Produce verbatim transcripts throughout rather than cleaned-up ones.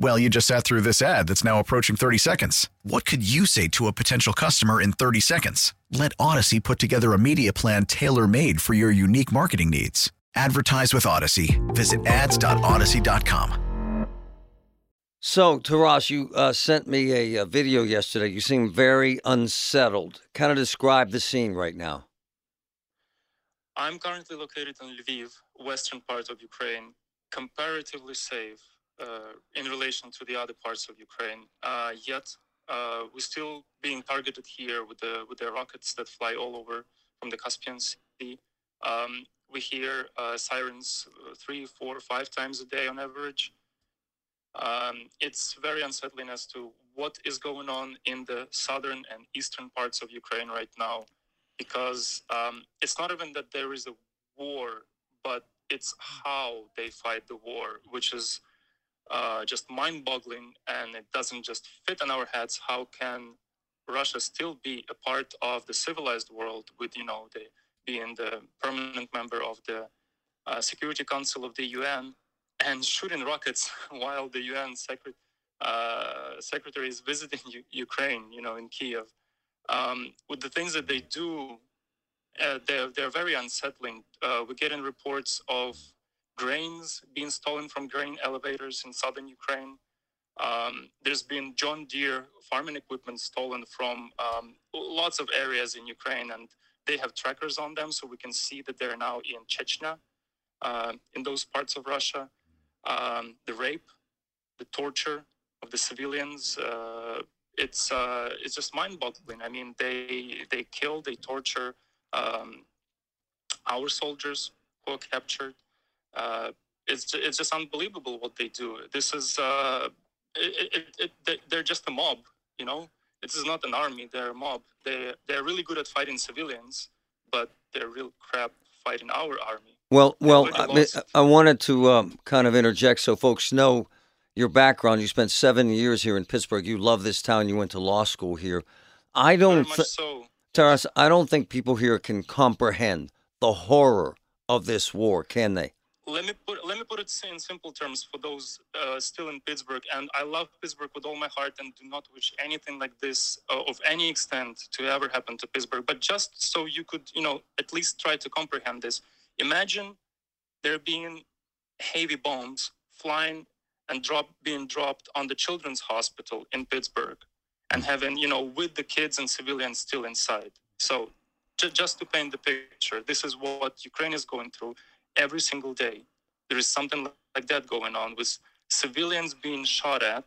Well, you just sat through this ad that's now approaching thirty seconds. What could you say to a potential customer in thirty seconds? Let Odyssey put together a media plan tailor-made for your unique marketing needs. Advertise with Odyssey. Visit ads dot odyssey dot com. So, Taras, you uh, sent me a, a video yesterday. You seem very unsettled. Kind of describe the scene right now. I'm currently located in Lviv, western part of Ukraine, comparatively safe uh, in relation to the other parts of Ukraine, uh, yet... Uh, we're still being targeted here with the with the rockets that fly all over from the Caspian Sea. Um, we hear uh, sirens three, four, five times a day on average. Um, it's very unsettling as to what is going on in the southern and eastern parts of Ukraine right now, because um, it's not even that there is a war, but it's how they fight the war, which is Uh, just mind-boggling, and it doesn't just fit in our heads. How can Russia still be a part of the civilized world with, you know, the, being the permanent member of the uh, Security Council of the U N and shooting rockets while the U N secret, uh, secretary is visiting U- Ukraine, you know, in Kyiv. Um, with the things that they do, uh, they're, they're very unsettling. Uh, we're getting reports of grains being stolen from grain elevators in southern Ukraine. Um, there's been John Deere farming equipment stolen from um, lots of areas in Ukraine, and they have trackers on them, so we can see that they're now in Chechnya, uh, in those parts of Russia. Um, the rape, the torture of the civilians, uh, it's uh, it's just mind-boggling. I mean, they, they kill, they torture um, our soldiers who are captured. Uh, it's it's just unbelievable what they do. This is uh, it, it, it, they're just a mob, you know. This is not an army; they're a mob. They they're really good at fighting civilians, but they're real crap fighting our army. Well, they're well, I, I wanted to um, kind of interject so folks know your background. You spent seven years here in Pittsburgh. You love this town. You went to law school here. I don't, th- so. Taras, I don't think people here can comprehend the horror of this war, can they? Let me put let me put it in simple terms for those uh, still in Pittsburgh. And I love Pittsburgh with all my heart and do not wish anything like this uh, of any extent to ever happen to Pittsburgh. But just so you could, you know, at least try to comprehend this. Imagine there being heavy bombs flying and drop being dropped on the children's hospital in Pittsburgh and having, you know, with the kids and civilians still inside. So ju- just to paint the picture, this is what Ukraine is going through. Every single day, there is something like that going on, with civilians being shot at,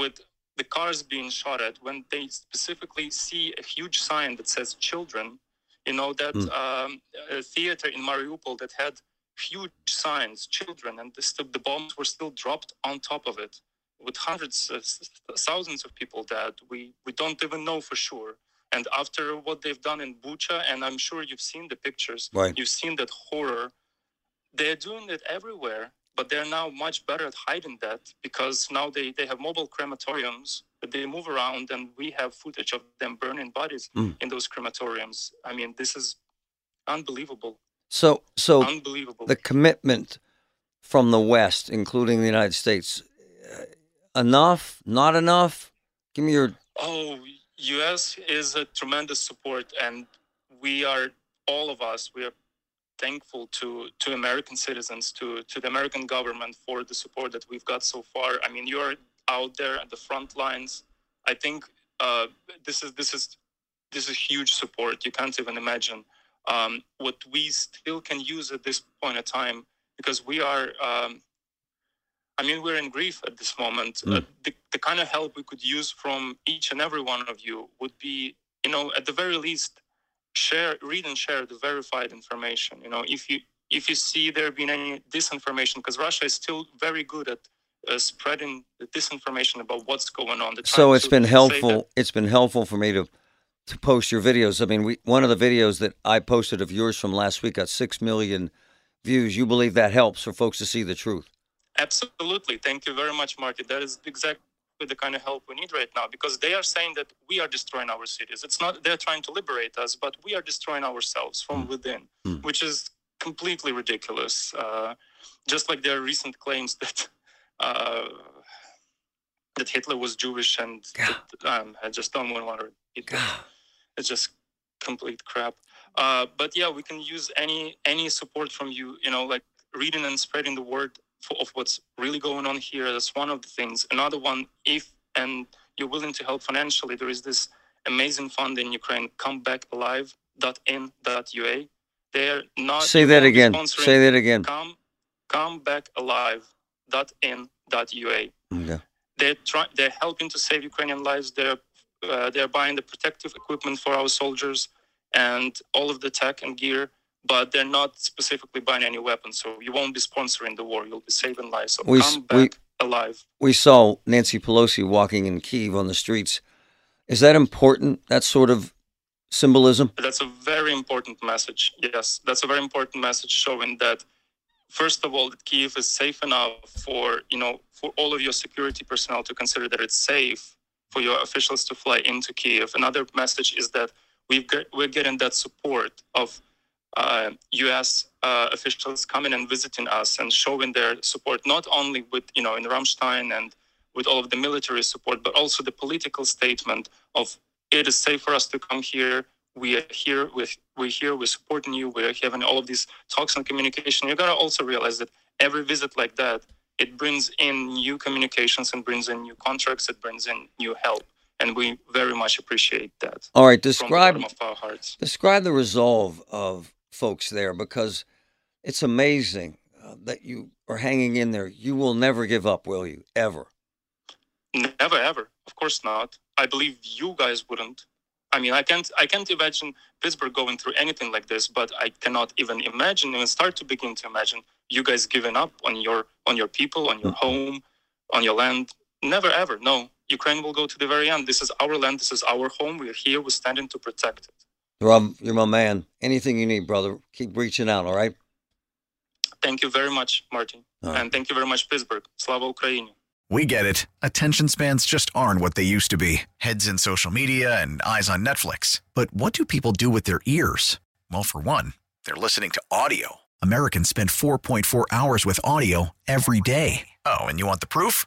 with the cars being shot at. When they specifically see a huge sign that says children, you know, that mm. um, a theater in Mariupol that had huge signs, children, and the, st- the bombs were still dropped on top of it, with hundreds, uh, thousands of people dead. We, we don't even know for sure. And after what they've done in Bucha, and I'm sure you've seen the pictures, right. You've seen that horror. They're doing it everywhere, but they're now much better at hiding that, because now they, they have mobile crematoriums that they move around, and we have footage of them burning bodies mm. in those crematoriums. I mean, this is unbelievable. So, so unbelievable. The commitment from the West, including the United States, enough, not enough? Give me your... Oh, U S is a tremendous support, and we are, all of us, we are thankful to to American citizens, to to the American government for the support that we've got so far. I mean, you're out there at the front lines. I think uh, this is this is this is huge support. You can't even imagine. um, what we still can use at this point in time, because we are, um, I mean, we're in grief at this moment. Mm. Uh, the, the kind of help we could use from each and every one of you would be, you know, at the very least, share, read and share the verified information. You know, if you if you see there being any disinformation, because Russia is still very good at uh, spreading the disinformation about what's going on. So it's been helpful. It's been helpful for me to to post your videos. I mean, we, one of the videos that I posted of yours from last week got six million views. You believe that helps for folks to see the truth? Absolutely. Thank you very much, Marty. That is exactly the kind of help we need right now, because they are saying that we are destroying our cities. It's not they're trying to liberate us, but we are destroying ourselves from mm. within, mm. which is completely ridiculous. Uh, just like their recent claims that uh, that Hitler was Jewish, and that, um, I just don't want to repeat that. It's just complete crap. Uh, but yeah, we can use any any support from you. You know, like reading and spreading the word of what's really going on here. That's one of the things. Another one, if and you're willing to help financially, there is this amazing fund in Ukraine, come back alive dot in dot u a. They're not say that again say that again come comebackalive.in.ua. Okay. They're trying they're helping to save Ukrainian lives. They're uh, they're buying the protective equipment for our soldiers and all of the tech and gear, but they're not specifically buying any weapons, so you won't be sponsoring the war. You'll be saving lives. So we, come back we, alive. We saw Nancy Pelosi walking in Kyiv on the streets. Is that important, that sort of symbolism? That's a very important message, yes. That's a very important message showing that, first of all, that Kyiv is safe enough for, you know, for all of your security personnel to consider that it's safe for your officials to fly into Kyiv. Another message is that we've got, we're getting that support of Uh, U S uh, officials coming and visiting us and showing their support, not only with, you know, in Rammstein and with all of the military support, but also the political statement of it is safe for us to come here. We are here. With, we're here. We're supporting you. We're having all of these talks and communication. You got to also realize that every visit like that, it brings in new communications and brings in new contracts. It brings in new help. And we very much appreciate that. All right. Describe, from the bottom of our hearts. Describe the resolve of folks there, because it's amazing uh, that you are hanging in there. You will never give up, will you? Ever? Never, ever. Of course not. I believe you guys wouldn't. I mean, I can't. I can't imagine Pittsburgh going through anything like this. But I cannot even imagine, even start to begin to imagine you guys giving up on your on your people, on your mm-hmm. home, on your land. Never, ever. No. Ukraine will go to the very end. This is our land. This is our home. We're here. We're standing to protect it. Rob, you're my man. Anything you need, brother, keep reaching out, all right? Thank you very much, Martin. Right. And thank you very much, Pittsburgh. Slava Ukraini. We get it. Attention spans just aren't what they used to be. Heads in social media and eyes on Netflix. But what do people do with their ears? Well, for one, they're listening to audio. Americans spend four point four hours with audio every day. Oh, and you want the proof?